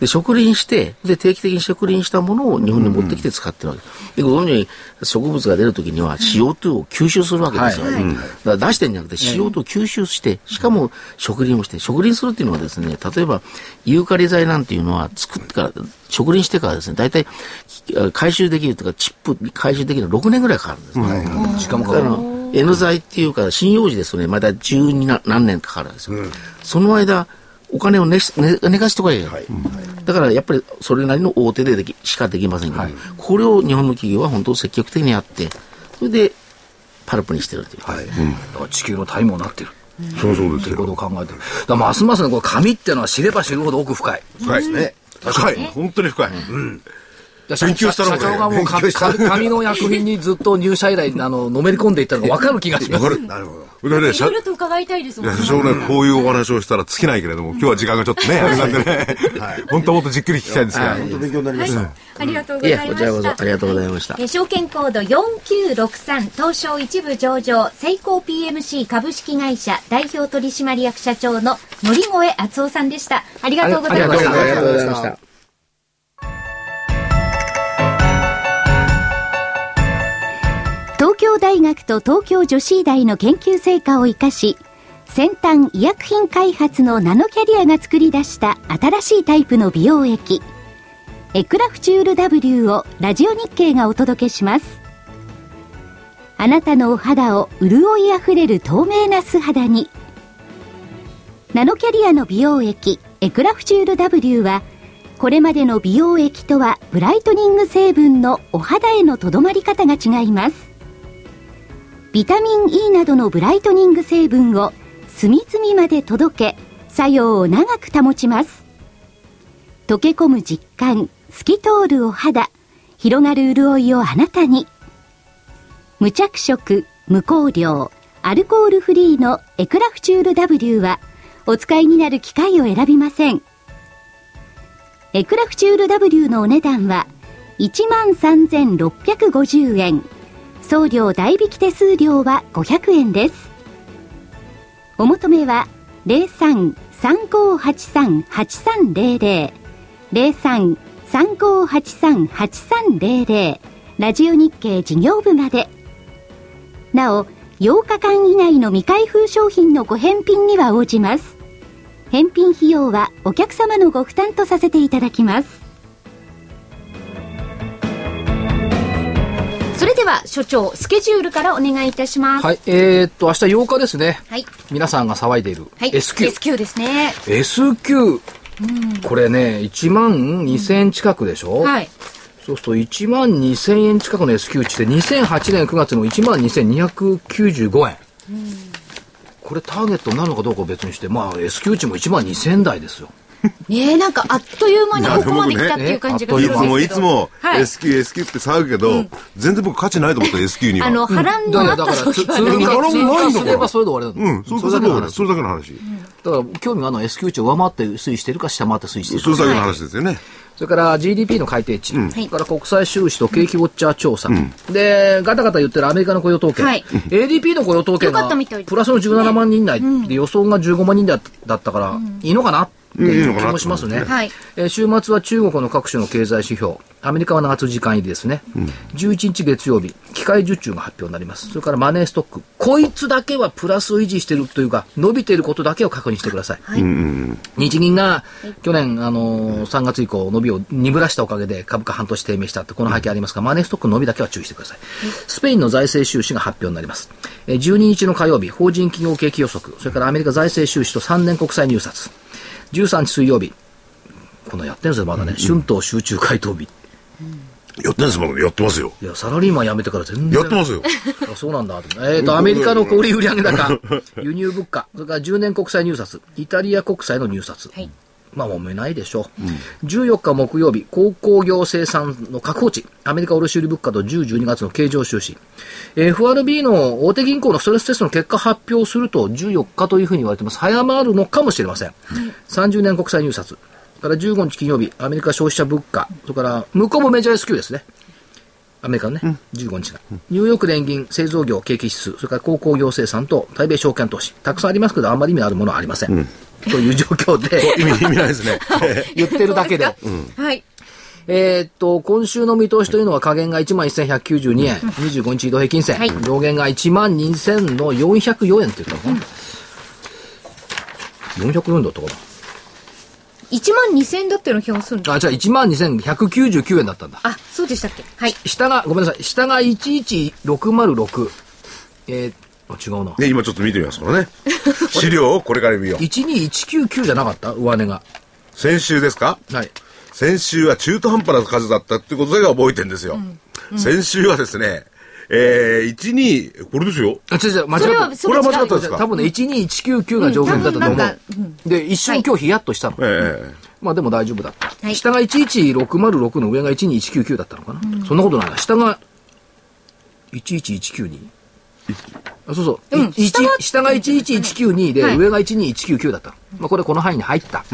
で、植林して、定期的に植林したものを日本に持ってきて使ってるわけで、ご存じに植物が出るときには CO2 を吸収するわけですよ。だから出してんじゃなくて CO2 を吸収して、しかも植林をして、植林するっていうのはですね、例えばユーカリ材なんていうのは作ってから、植林してからですね、大体回収できるというか、チップ回収できるのは6年ぐらいかかるんです。しかもN 材っていうか針葉樹ですよね、まだ12何年かかるんですよ、その間お金を寝かしとかや、だからやっぱりそれなりの大手でしかできませんけど、これを日本の企業は本当に積極的にやって、それでパルプにしてるというか、はい、うん、だから地球の体もなってる、うん、そうですよということを考えてる。だますますね、この紙ってのは知れば知るほど奥深いですね。深い、本当に深い、うん。勉強したら社長がもう紙の薬品にずっと入社以来のめり込んでいったのが分かる気がします。分かる、なるほど。いろいろと伺いたいですもんね。社長ね、こういうお話をしたら尽きないけれども、今日は時間がちょっとね、あれなんでね、はい、本当はもっとじっくり聞きたいんですが、本当勉強になりました、はい、ありがとうございました。こちらこそありがとうございました。証券コード4963東証一部上場セイコー PMC 株式会社代表取締役社長の乗越敦夫さんでした。ありがとうございました。ありがとうございました。東京大学と東京女子医大の研究成果を生かし、先端医薬品開発のナノキャリアが作り出した新しいタイプの美容液、エクラフチュール W をラジオ日経がお届けします。あなたのお肌を潤いあふれる透明な素肌に。ナノキャリアの美容液エクラフチュール W は、これまでの美容液とはブライトニング成分のお肌へのとどまり方が違います。ビタミン E などのブライトニング成分を隅々まで届け、作用を長く保ちます。溶け込む実感、透き通るお肌、広がる潤いをあなたに。無着色、無香料、アルコールフリーのエクラフチュール W はお使いになる機会を選びません。エクラフチュール W のお値段は 13,650 円。送料代引き手数料は500円です。お求めは 03-3583-8300 03-3583-8300 ラジオ日経事業部まで。なお、8日間以内の未開封商品のご返品には応じます。返品費用はお客様のご負担とさせていただきます。では所長、スケジュールからお願いいたします。はい、明日8日ですね、はい、皆さんが騒いでいる、はい、SQ ですね。 SQ、うん、これね1万2000円近くでしょ、うん、はい、そうすると1万2000円近くの SQ 値で2008年9月の1万2295円、うん、これターゲットになるのかどうか別にして、まあ SQ 値も1万2000円台ですよね。え、なんかあっという間にここまで来たっていう感じがするんですけど、ね、いつも SQ、SQ って騒ぐけど、うん、全然僕価値ないと思った SQ には波乱のあった時は、ね、通過すればそれで終わりなんだ、うん、それだけの話、うん、だから興味があるのは SQ 値を上回って推移してるか下回って推移してるか、それだけの話ですよね、はい、それから GDP の改定値、うん、それから国際収支と景気ウォッチャー調査、うん、でガタガタ言ってるアメリカの雇用統計、はい、ADP の雇用統計がプラスの17万人台で予想が15万人台だったから、うん、いいのかなっていう気もしますね、はい、週末は中国の各種の経済指標、アメリカは7時間入りですね、うん、11日月曜日機械受注が発表になります。それからマネーストック、こいつだけはプラスを維持してるというか伸びていることだけを確認してください、はい、日銀が去年3月以降伸びを鈍らしたおかげで株価半年低迷したって、この背景ありますが、マネーストックの伸びだけは注意してください、はい、スペインの財政収支が発表になります。12日の火曜日、法人企業景気予測、それからアメリカ財政収支と3年国債入札。13日水曜日、このやってるんですよまだね、春闘集中回答日、うん、やってるんですもんね。やってますよ。いや、サラリーマン辞めてから全然やってますよ。あ、そうなんだ。アメリカの小売売上高、輸入物価、それから10年国債入札、イタリア国債の入札、はい、まあ揉めないでしょう、うん、14日木曜日、鉱工業生産の確保値、アメリカ卸売物価と10、12月の経常収支、FRB の大手銀行のストレステストの結果発表すると14日というふうに言われてます。早まるのかもしれません、うん、30年国債入札から15日金曜日、アメリカ消費者物価、それから向こうもメジャー SQ ですね、アメリカのね、うん、15日がニューヨーク連銀、製造業景気指数、それから鉱工業生産と対米証券投資、たくさんありますけどあんまり意味あるものはありません、うん、という状況で意味ないですね言ってるだけで、うん、はい、今週の見通しというのは下限が 11,192 円、うん、25日移動平均線、はい、上限が 12,000 の404円って言ったのかな、うん、404円だったかな、12,000 だったような気がするんだ。あ、じゃあ 12,199 円だったんだ。あ、そうでしたっけ。はい。下が、ごめんなさい、下が 11606、違うな、ね、今ちょっと見てみますからね資料をこれから見よう。12199じゃなかった、上値が先週ですか。はい、先週は中途半端な数だったってことだけ覚えてるんですよ、うんうん、先週はですね1、2、これですよ。あ、違う違う、間違った。これは間違ったですか。多分ね、12199が上限だったと思う。で、一瞬今日ヒヤッとしたの。まあでも大丈夫だった。はい、下が11606の上が12199だったのかな。そんなことないな。下が11192。あ、そうそう。下が11192で、上が12199だった。まあこれこの範囲に入った。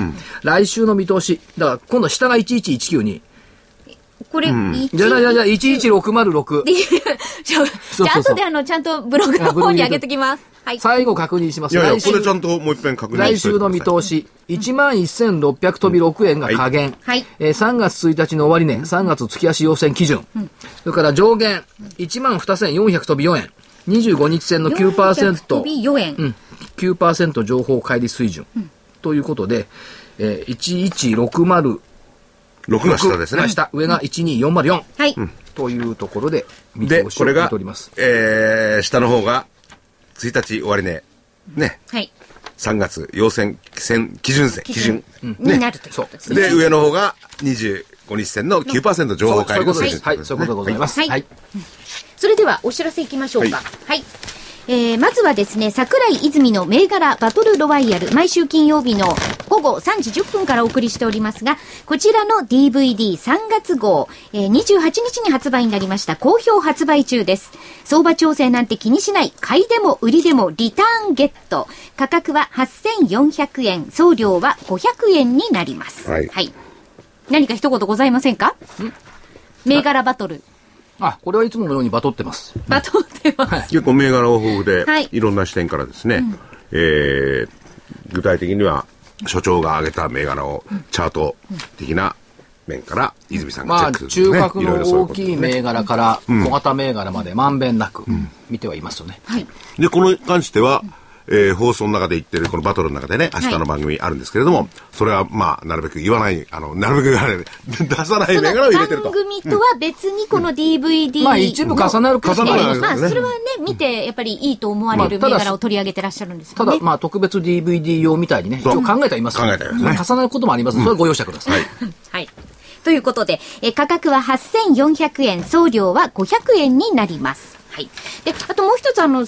来週の見通し。だから今度下が11192。これ、じゃあ、11606。じゃあ、後でちゃんとブログの方に上げときます。はい。最後確認します。いやいや、これちゃんともう一遍確認してください。来週の見通し、11,600 飛び6円が下限。はい。3月1日の終値、3月月足要線基準。それから上限、12,400 飛び4円。25日線の 9%。飛び4円。9% 情報乖離水準。ということで、11606。6が下ですね。上が12404。はい。というところで見通しを見ております。で、これが、下の方が、1日終わりね。ね。はい。3月、要線、基準線、基準。になるということですね。で、上の方が25日線の 9% 情報を変えるということです。はい、そういうことでございます。はい。それでは、お知らせいきましょうか。はい。まずはですね、桜井泉の銘柄バトルロワイヤル、毎週金曜日の午後3時10分からお送りしておりますが、こちらの DVD3 月号、28日に発売になりました。好評発売中です。相場調整なんて気にしない。買いでも売りでもリターンゲット。価格は8400円。送料は500円になります。はい。はい、何か一言ございませんか？銘柄バトル。あ、これはいつものようにバトってます。バトってます。はい、結構銘柄豊富で、いろんな視点からですね、具体的には所長が挙げた銘柄をチャート的な面から泉さんがチェックするんですね。まあ、中核の大きい銘柄から小型銘柄までまんべんなく見てはいますよね。はい。で、このに関しては、放送の中で言ってるこのバトルの中でね、明日の番組あるんですけれども、それはまあなるべく言わないなるべく言わない出さない銘柄を入れてると。番組とは別にこの DVD、まあ一部重なるですね。まあそれはね見てやっぱりいいと思われる銘柄を取り上げてらっしゃるんですよね。ただまあ特別 DVD 用みたいにね一応考えてはいます。考えてはいますね。重なることもありますのでそれはご容赦ください。はい。ということで価格は8400円、送料は500円になります。はい。で、あともう一つセミナーの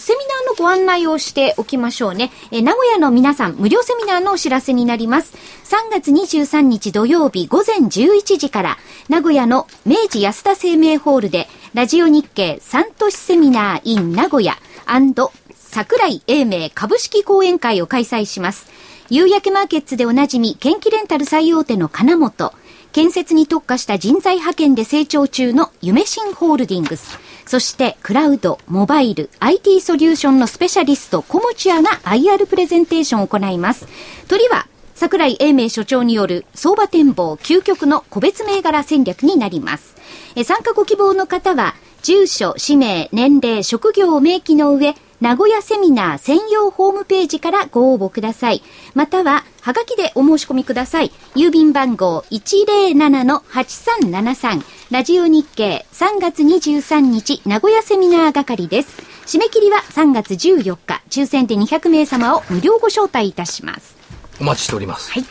ご案内をしておきましょうね。名古屋の皆さん、無料セミナーのお知らせになります。3月23日土曜日午前11時から、名古屋の明治安田生命ホールで、ラジオ日経三都市セミナー in 名古屋&桜井英明株式講演会を開催します。夕焼けマーケッツでおなじみ、元気レンタル最大手の金本。建設に特化した人材派遣で成長中の夢新ホールディングス。そして、クラウド、モバイル、IT ソリューションのスペシャリスト、小持屋が IR プレゼンテーションを行います。鳥は、桜井英明所長による相場展望、究極の個別銘柄戦略になります。参加ご希望の方は、住所、氏名、年齢、職業を明記の上、名古屋セミナー専用ホームページからご応募ください。または、はがきでお申し込みください。郵便番号 107-8373、ラジオ日経3月23日名古屋セミナー係です。締め切りは3月14日、抽選で200名様を無料ご招待いたします。お待ちしております。はい。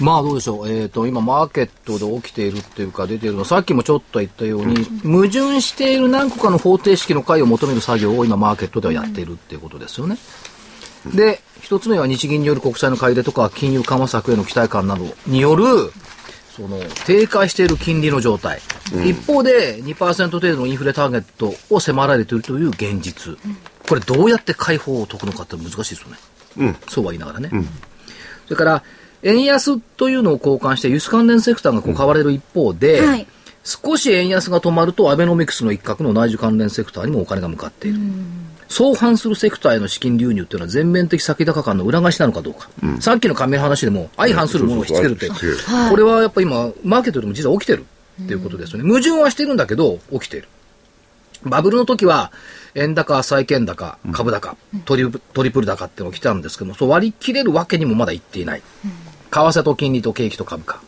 まあどうでしょう。今マーケットで起きているっていうか出ているのはさっきもちょっと言ったように、矛盾している何個かの方程式の解を求める作業を今マーケットではやっているっていうことですよね。で、一つ目は日銀による国債の買い入れとか金融緩和策への期待感などによるその低下している金利の状態、一方で 2% 程度のインフレターゲットを迫られているという現実、これどうやって解放を解くのかって難しいですよね、そうは言いながらね、それから円安というのを交換して輸出関連セクターがこう買われる一方で、少し円安が止まるとアベノミクスの一角の内需関連セクターにもお金が向かっている、相反するセクターへの資金流入というのは全面的先高感の裏返しなのかどうか、さっきの紙の話でも相反するものを引きつけるという、これはやっぱり今マーケットでも実は起きてるということですよね。矛盾はしてるんだけど起きている。バブルの時は円高、債券高、株高、トリプル高っていうのが来たんですけども、そう割り切れるわけにもまだいっていない、為替と金利と景気と株価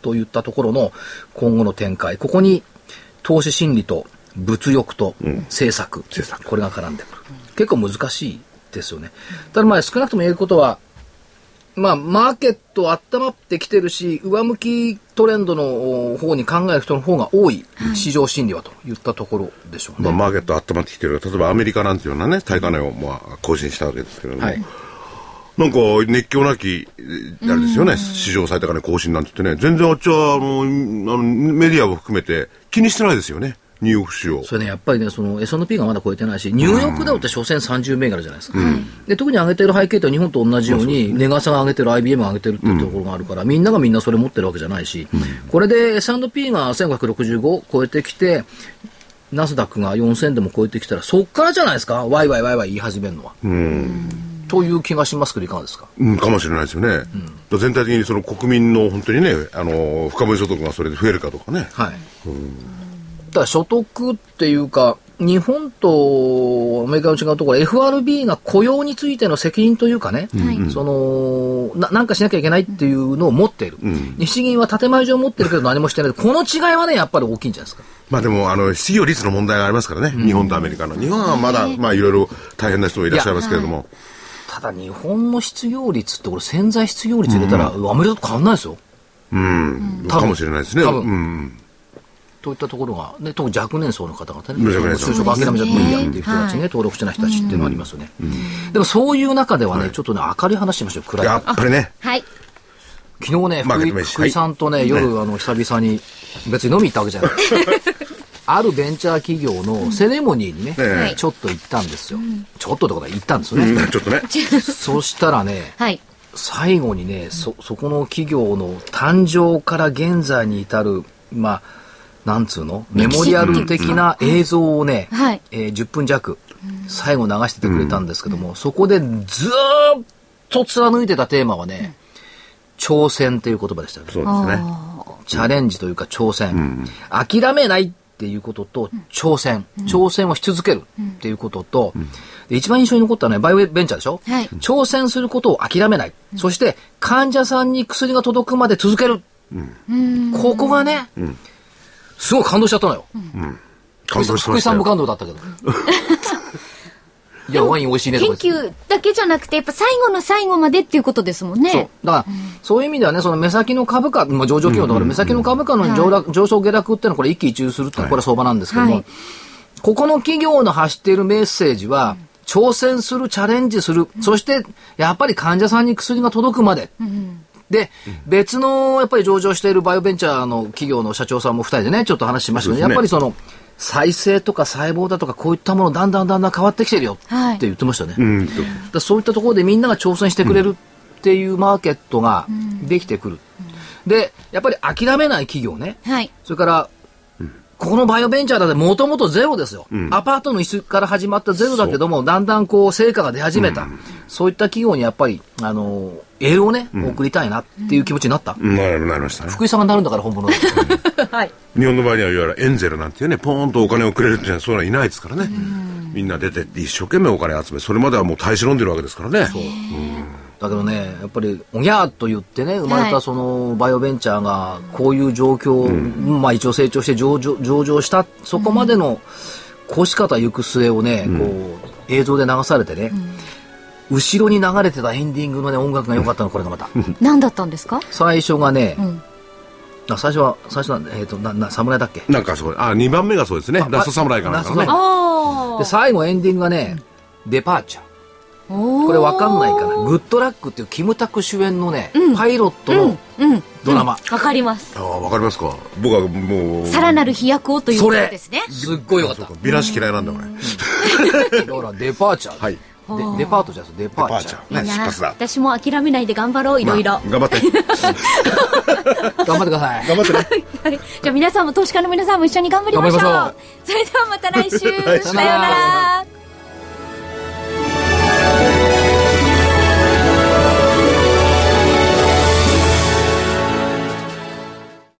といったところの今後の展開、ここに投資心理と物欲と政策、これが絡んでくる。結構難しいですよね。ただまあ少なくとも言えることはまあ、マーケット温まってきてるし、上向きトレンドの方に考える人の方が多い市場心理はといったところでしょうね。はい、マーケット温まってきてる。例えばアメリカなんていうようなね、対価値を更新したわけですけれども、はい、なんか熱狂なきあれですよね、市場最高値更新なんて言ってね、全然あっちはメディアを含めて気にしてないですよね。ニューヨーク市場。それね、やっぱりね、その S&P がまだ超えてないし、ニューヨークダウって所詮30銘柄じゃないですか。で、特に上げてる背景と日本と同じように、値傘が上げてる、IBM が上げてるっていうところがあるから、みんながみんなそれ持ってるわけじゃないし、これで S&P が1565を超えてきて、ナスダックが4000でも超えてきたら、そっからじゃないですか、ワイワイワイワイ言い始めるのは。という気がしますけど、いかがですか。かもしれないですよね。全体的にその国民の本当にね、深盛所得がそれで増えるかとかね。はい。所得っていうか、日本とアメリカの違うところ、FRB が雇用についての責任というかね、はい、なんかしなきゃいけないっていうのを持っている、日銀は建前上持ってるけど何もしてない、この違いはね、やっぱり大きいんじゃないですか。まあ、でも失業率の問題がありますからね、日本とアメリカの。日本はまだ、まあ、いろいろ大変な人もいらっしゃいますけれども、ただ日本の失業率ってこれ潜在失業率入れたら、アメリカと変わんないですよ。かもしれないですね。多分、そういったところが、ね、特に若年層の方々ね、就職諦めちゃってもいいやっていう人たちね、登録してない人たちっていうのがありますよね。でもそういう中ではね、ちょっとね、明るい話しましょう。暗い。やっぱりね。はい。昨日ね、福井さんとね、夜、久々に、別に飲み行ったわけじゃない。あるベンチャー企業のセレモニーにね、ちょっと行ったんですよ。ちょっとってことは行ったんですよね。ちょっとね。そしたらね、最後にね、そこの企業の誕生から現在に至る、まあ、なんつうのメモリアル的な映像をね、10分弱最後流しててくれたんですけども、そこでずーっと貫いてたテーマはね、挑戦という言葉でしたよね。そうですね。チャレンジというか挑戦。諦めないっていうことと挑戦。挑戦をし続けるっていうことと、一番印象に残ったのはバイオベンチャーでしょ。挑戦することを諦めない。そして患者さんに薬が届くまで続ける。ここがね、すごい感動しちゃったのよ。福井さんも感動だったけど。いや、ワイン美味しいねとか。研究だけじゃなくて、やっぱ最後の最後までっていうことですもんね。そう。だから、そういう意味ではね、その目先の株価、まあ上場企業だから目先の株価の上昇下落っていうのはこれ一喜一憂するってのはこれは相場なんですけども、ここの企業の発しているメッセージは、挑戦する、チャレンジする、そしてやっぱり患者さんに薬が届くまで。で、別のやっぱり上場しているバイオベンチャーの企業の社長さんも2人でね、ちょっと話しましたけど、ね、やっぱりその再生とか細胞だとかこういったものだんだん変わってきてるよって言ってましたね。だそういったところでみんなが挑戦してくれるっていうマーケットができてくる。で、やっぱり諦めない企業ね。それから、ここのバイオベンチャーだってもともとゼロですよ。アパートの一室から始まったゼロだけども、だんだんこう成果が出始めた。そういった企業にやっぱり、エールをね、送りたいなっていう気持ちになった。なりましたね。福井さんがなるんだから本物。はい。日本の場合には、いわゆるエンゼルなんていうね、ポーンとお金をくれるっていうのはそういうのはいないですからね。みんな出てって一生懸命お金集め、それまではもう耐え忍んでるわけですからね。そう。だけどね、やっぱりおぎゃーと言ってね、生まれたそのバイオベンチャーがこういう状況、まあ一応成長して上場した、そこまでの越し方行く末をね、こう映像で流されてね。後ろに流れてたエンディングの、ね、音楽が良かったの、これがまた。何だったんですか？最初がね、最初なんで、侍だっけ？なんかそう、2番目がそうですね。ラスト侍かなんかね。で、最後エンディングがね、デパーチャー。これわかんないかな。グッドラックっていうキムタク主演のね、パイロットのドラマ。わかります。わかりますか？僕はもう。さらなる飛躍をということですね。すっごい良かった。ビラシ嫌いなんだ、これ。だから、デパーチャー。はい。デパートじゃん、デパーチャー。出発だ。私も諦めないで頑張ろう、いろいろ。頑張って。頑張ってください。頑張ってね。じゃあ皆さんも、投資家の皆さんも一緒に頑張りましょう。それではまた来週。さようなら。